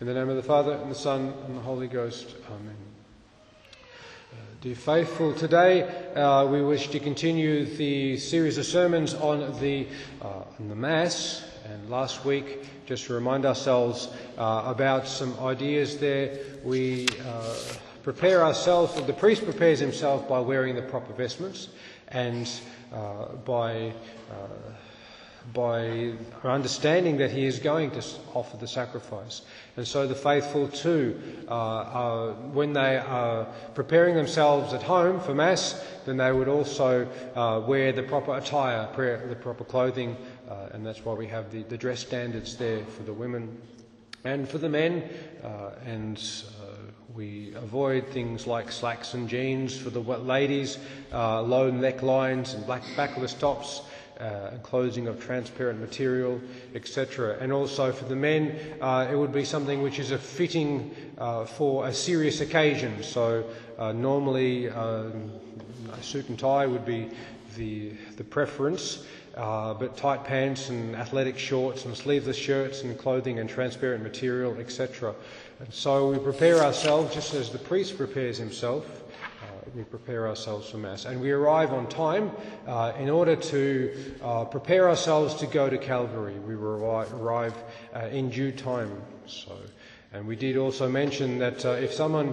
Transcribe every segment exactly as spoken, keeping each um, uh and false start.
In the name of the Father, and the Son, and the Holy Ghost. Amen. Uh, dear faithful, today uh, we wish to continue the series of sermons on the, uh, on the Mass. And last week, just to remind ourselves uh, about some ideas there, we uh, prepare ourselves, the priest prepares himself by wearing the proper vestments and uh, by... Uh, by understanding that he is going to offer the sacrifice. And so the faithful too, uh, are, when they are preparing themselves at home for Mass, then they would also uh, wear the proper attire, prayer, the proper clothing, uh, and that's why we have the, the dress standards there for the women and for the men, uh, and uh, we avoid things like slacks and jeans for the ladies, uh, low necklines and black backless tops, Uh, clothing of transparent material, et cetera. And also for the men, uh, it would be something which is a fitting uh, for a serious occasion. So uh, normally um, a suit and tie would be the, the preference, uh, but tight pants and athletic shorts and sleeveless shirts and clothing and transparent material, et cetera. And so we prepare ourselves just as the priest prepares himself. We prepare ourselves for Mass, and we arrive on time uh, in order to uh, prepare ourselves to go to Calvary. We arrive, arrive uh, in due time. So, and we did also mention that uh, if someone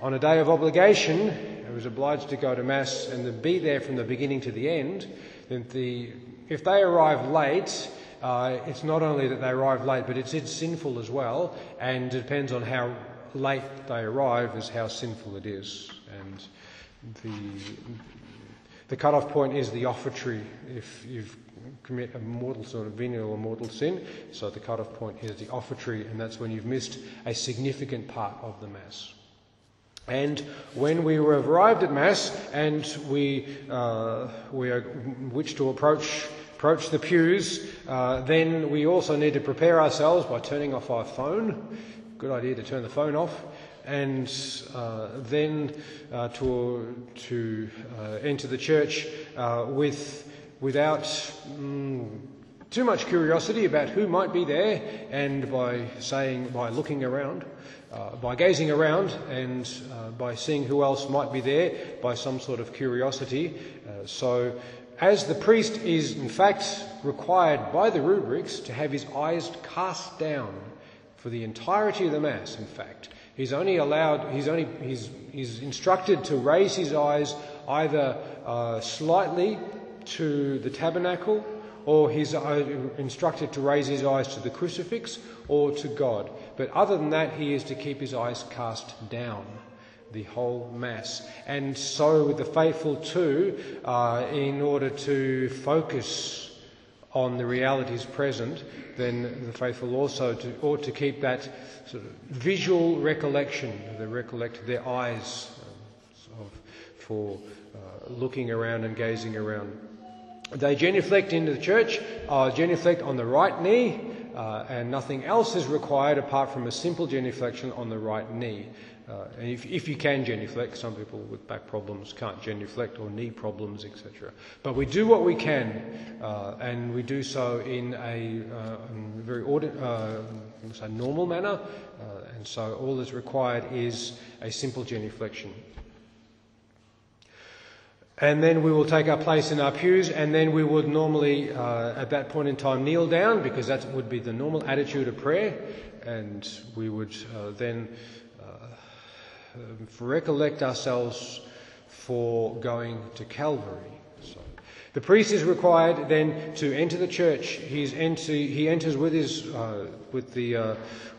on a day of obligation was obliged to go to Mass and to be there from the beginning to the end, then the, if they arrive late, uh, it's not only that they arrive late, but it's, it's sinful as well, and it depends on how late they arrive is how sinful it is. And The, the cut-off point is the offertory if you commit a mortal sort of venial or mortal sin. So the cut-off point is the offertory, and that's when you've missed a significant part of the Mass. And when we have arrived at Mass and we uh, we are which to approach approach the pews, uh, then we also need to prepare ourselves by turning off our phone. Good idea to turn the phone off. And uh, then uh, to, to uh, enter the church uh, with, without mm, too much curiosity about who might be there, and by saying, by looking around, uh, by gazing around, and uh, by seeing who else might be there, by some sort of curiosity. Uh, so, as the priest is in fact required by the rubrics to have his eyes cast down for the entirety of the Mass, in fact. He's only allowed, he's only, he's, he's instructed to raise his eyes either uh, slightly to the tabernacle, or he's uh, instructed to raise his eyes to the crucifix or to God. But other than that, he is to keep his eyes cast down the whole Mass. And so with the faithful too, uh, in order to focus on the realities present, then the faithful also to, ought to keep that sort of visual recollection. They recollect their eyes uh, of, for uh, looking around and gazing around. They genuflect into the church, uh, genuflect on the right knee, uh, and nothing else is required apart from a simple genuflection on the right knee. Uh, and if, if you can genuflect, some people with back problems can't genuflect or knee problems, et cetera. But we do what we can, uh, and we do so in a uh, very ordi- uh, say normal manner, uh, and so all that's required is a simple genuflection. And then we will take our place in our pews, and then we would normally, uh, at that point in time, kneel down, because that would be the normal attitude of prayer, and we would uh, then... Um, recollect ourselves for going to Calvary. So, the priest is required then to enter the church. He's enter, he enters with his uh, with the uh,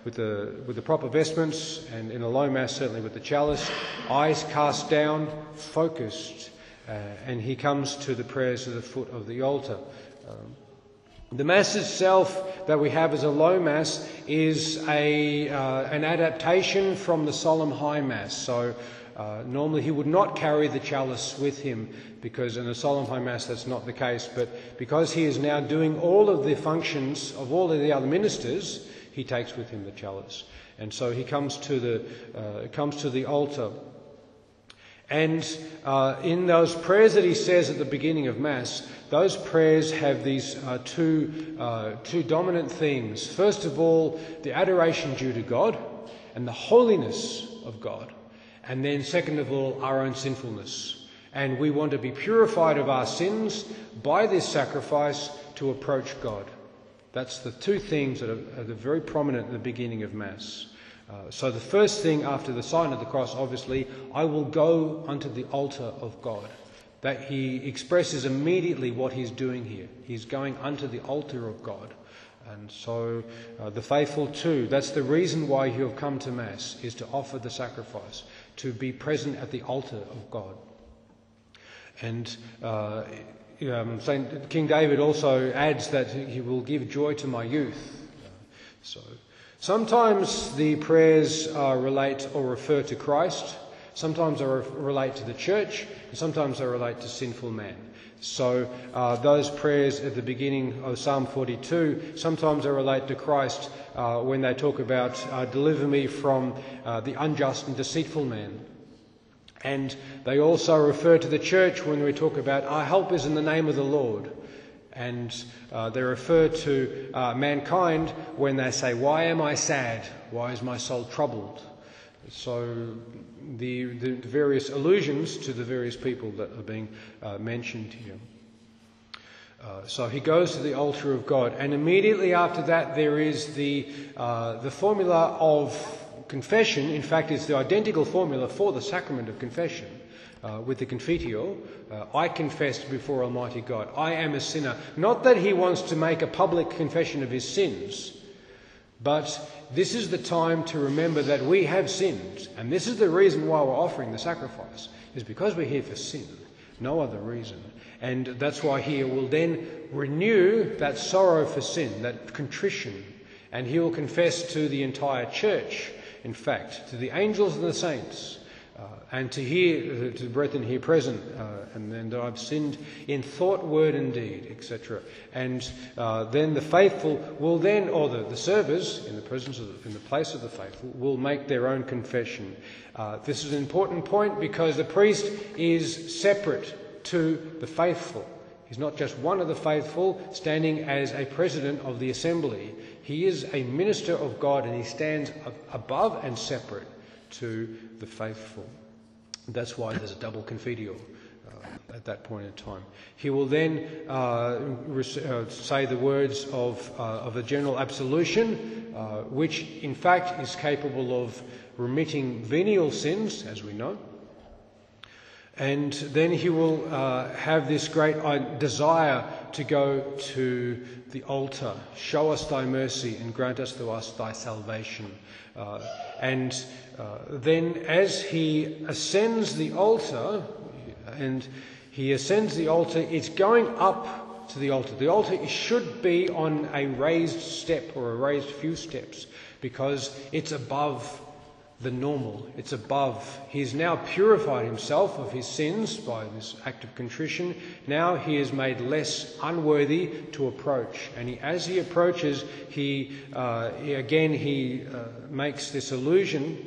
with the with the proper vestments, and in a low Mass certainly with the chalice, eyes cast down, focused, uh, and he comes to the prayers at the foot of the altar. Um, The Mass itself that we have as a low Mass is a, uh, an adaptation from the solemn high Mass. So uh, normally he would not carry the chalice with him, because in a solemn high Mass that's not the case. But because he is now doing all of the functions of all of the other ministers, he takes with him the chalice. And so he comes to the, uh, comes to the altar. And uh, in those prayers that he says at the beginning of Mass, those prayers have these uh, two, uh, two dominant themes. First of all, the adoration due to God and the holiness of God. And then second of all, our own sinfulness. And we want to be purified of our sins by this sacrifice to approach God. That's the two themes that are, are very prominent at the beginning of Mass. Uh, so the first thing after the sign of the cross, obviously, I will go unto the altar of God. That he expresses immediately what he's doing here. He's going unto the altar of God. And so uh, the faithful too, that's the reason why you have come to Mass, is to offer the sacrifice, to be present at the altar of God. And uh, um, Saint King David also adds that he will give joy to my youth. So sometimes the prayers uh, relate or refer to Christ, sometimes they relate to the church, and sometimes they relate to sinful man. So uh, those prayers at the beginning of Psalm forty-two, sometimes they relate to Christ uh, when they talk about, uh, deliver me from uh, the unjust and deceitful man. And they also refer to the church when we talk about, our help is in the name of the Lord. And uh, they refer to uh, mankind when they say, why am I sad? Why is my soul troubled? So the, the various allusions to the various people that are being uh, mentioned here. Uh, so he goes to the altar of God, and immediately after that there is the, uh, the formula of confession. In fact, it's the identical formula for the sacrament of confession uh, with the Confiteor. Uh, I confess before Almighty God, I am a sinner. Not that he wants to make a public confession of his sins, but this is the time to remember that we have sinned. And this is the reason why we're offering the sacrifice, is because we're here for sin, no other reason. And that's why he will then renew that sorrow for sin, that contrition. And he will confess to the entire church, in fact, to the angels and the saints, uh, and to, here, to the brethren here present, uh, and then that I've sinned in thought, word and deed, et cetera. And uh, then the faithful will then, or the, the servers in the presence of the, in the place of the faithful, will make their own confession. Uh, this is an important point because the priest is separate to the faithful. He's not just one of the faithful standing as a president of the assembly. He is a minister of God, and he stands above and separate to the faithful. That's why there's a double Confiteor uh, at that point in time. He will then uh, uh, say the words of, uh, of a general absolution, uh, which in fact is capable of remitting venial sins, as we know. And then he will uh, have this great desire to go to the altar. Show us thy mercy and grant us to us thy salvation. Uh, and uh, then as he ascends the altar, and he ascends the altar, it's going up to the altar. The altar should be on a raised step or a raised few steps because it's above the normal, it's above. He's now purified himself of his sins by this act of contrition. Now he is made less unworthy to approach, and he, as he approaches, he, uh, he again he uh, makes this allusion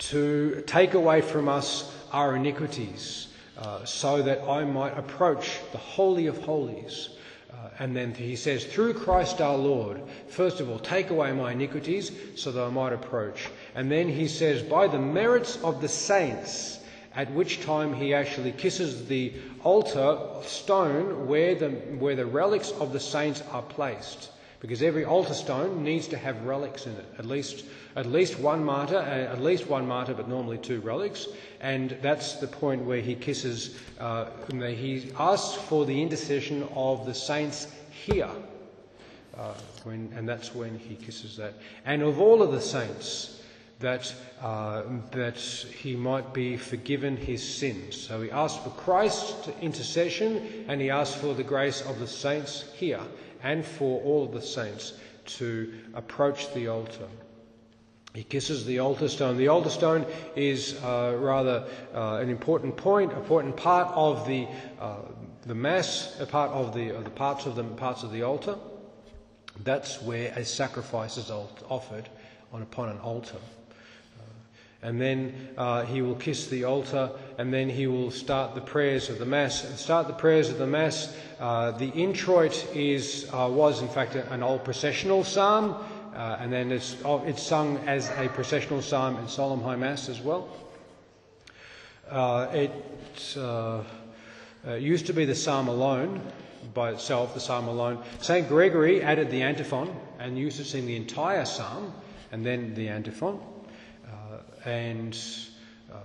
to take away from us our iniquities, uh, so that I might approach the Holy of Holies. Uh, and then he says, through Christ our Lord, first of all, take away my iniquities so that I might approach. And then he says, by the merits of the saints, at which time he actually kisses the altar stone where the, where the relics of the saints are placed. Because every altar stone needs to have relics in it, at least, at least one martyr, at least one martyr, but normally two relics. And that's the point where he kisses, uh, he asks for the intercession of the saints here. Uh, when, and that's when he kisses that. And of all of the saints, that, uh, that he might be forgiven his sins. So he asks for Christ's intercession, and he asks for the grace of the saints here, and for all of the saints to approach the altar. He kisses the altar stone. The altar stone is uh, rather uh, an important point, important part of the uh, the mass, a part of the, of the parts of the parts of the altar. That's where a sacrifice is offered on upon an altar. Uh, and then uh, he will kiss the altar, and then he will start the prayers of the Mass. And start the prayers of the Mass. Uh, the introit is uh, was in fact an old processional psalm, uh, and then it's it's sung as a processional psalm in Solemn High Mass as well. Uh, it uh, used to be the psalm alone by itself, the psalm alone. Saint Gregory added the antiphon and used to sing the entire psalm and then the antiphon. And uh,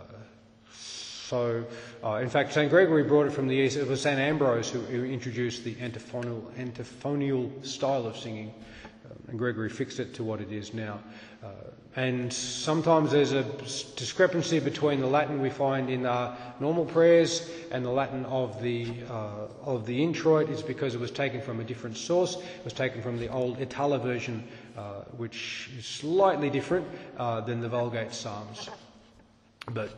so, uh, in fact, Saint Gregory brought it from the East. It was Saint Ambrose who, who introduced the antiphonal, antiphonal style of singing, um, and Gregory fixed it to what it is now. Uh, and sometimes there's a discrepancy between the Latin we find in our normal prayers and the Latin of the uh, of the introit. It's because it was taken from a different source. It was taken from the old Itala version, Uh, which is slightly different uh, than the Vulgate Psalms, but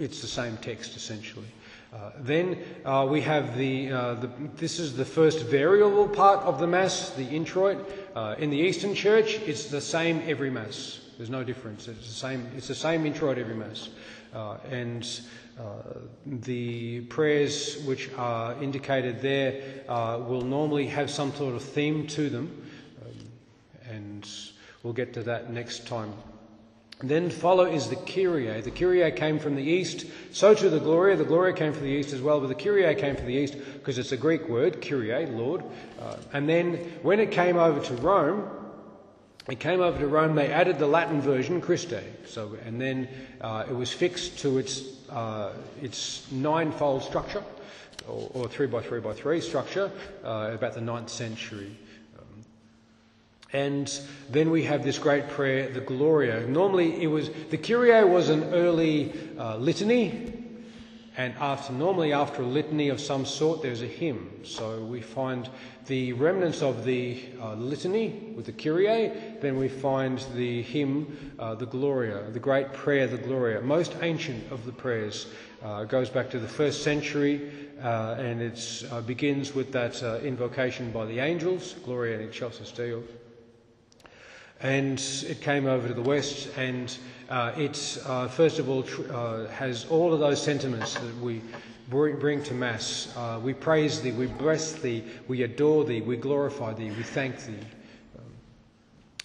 it's the same text essentially. Uh, then uh, we have the, uh, the, this is the first variable part of the Mass, the introit. Uh, in the Eastern Church, it's the same every Mass. There's no difference. It's the same, it's the same introit every Mass. Uh, and uh, the prayers which are indicated there uh, will normally have some sort of theme to them. And we'll get to that next time. Then follow is the Kyrie. The Kyrie came from the East, so too the Gloria. The Gloria came from the East as well, but the Kyrie came from the East because it's a Greek word, Kyrie, Lord. Uh, and then when it came over to Rome, it came over to Rome, they added the Latin version, Christe. So, and then uh, it was fixed to its, uh, its ninefold structure, or, or three by three by three structure, uh, about the ninth century. And then we have this great prayer, the Gloria. Normally it was, the Kyrie was an early uh, litany, and after, normally after a litany of some sort there's a hymn. So we find the remnants of the uh, litany with the Kyrie, then we find the hymn, uh, the Gloria, the great prayer, the Gloria, most ancient of the prayers. Uh, it goes back to the first century, uh, and it uh, begins with that uh, invocation by the angels, Gloria in excelsis Deo. And it came over to the West, and uh, it uh, first of all tr uh, has all of those sentiments that we bring to Mass. Uh, we praise Thee, we bless Thee, we adore Thee, we glorify Thee, we thank Thee. Um,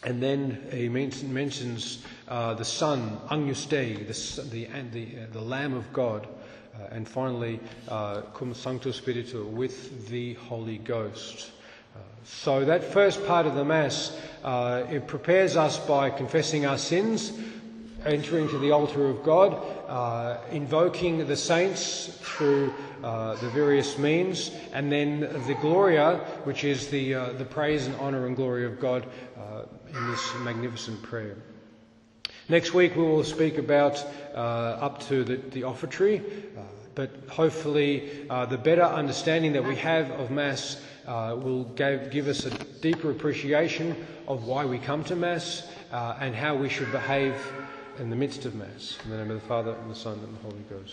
and then he men mentions uh, the Son, Agnus Dei, the, the, the, uh, the Lamb of God, uh, and finally uh, Cum Sancto Spiritu, with the Holy Ghost. So that first part of the Mass, uh, it prepares us by confessing our sins, entering to the altar of God, uh, invoking the saints through uh, the various means, and then the Gloria, which is the, uh, the praise and honour and glory of God uh, in this magnificent prayer. Next week we will speak about uh, up to the, the offertory, uh, but hopefully uh, the better understanding that we have of Mass Uh, will give, give us a deeper appreciation of why we come to Mass uh, and how we should behave in the midst of Mass. In the name of the Father, and the Son, and the Holy Ghost.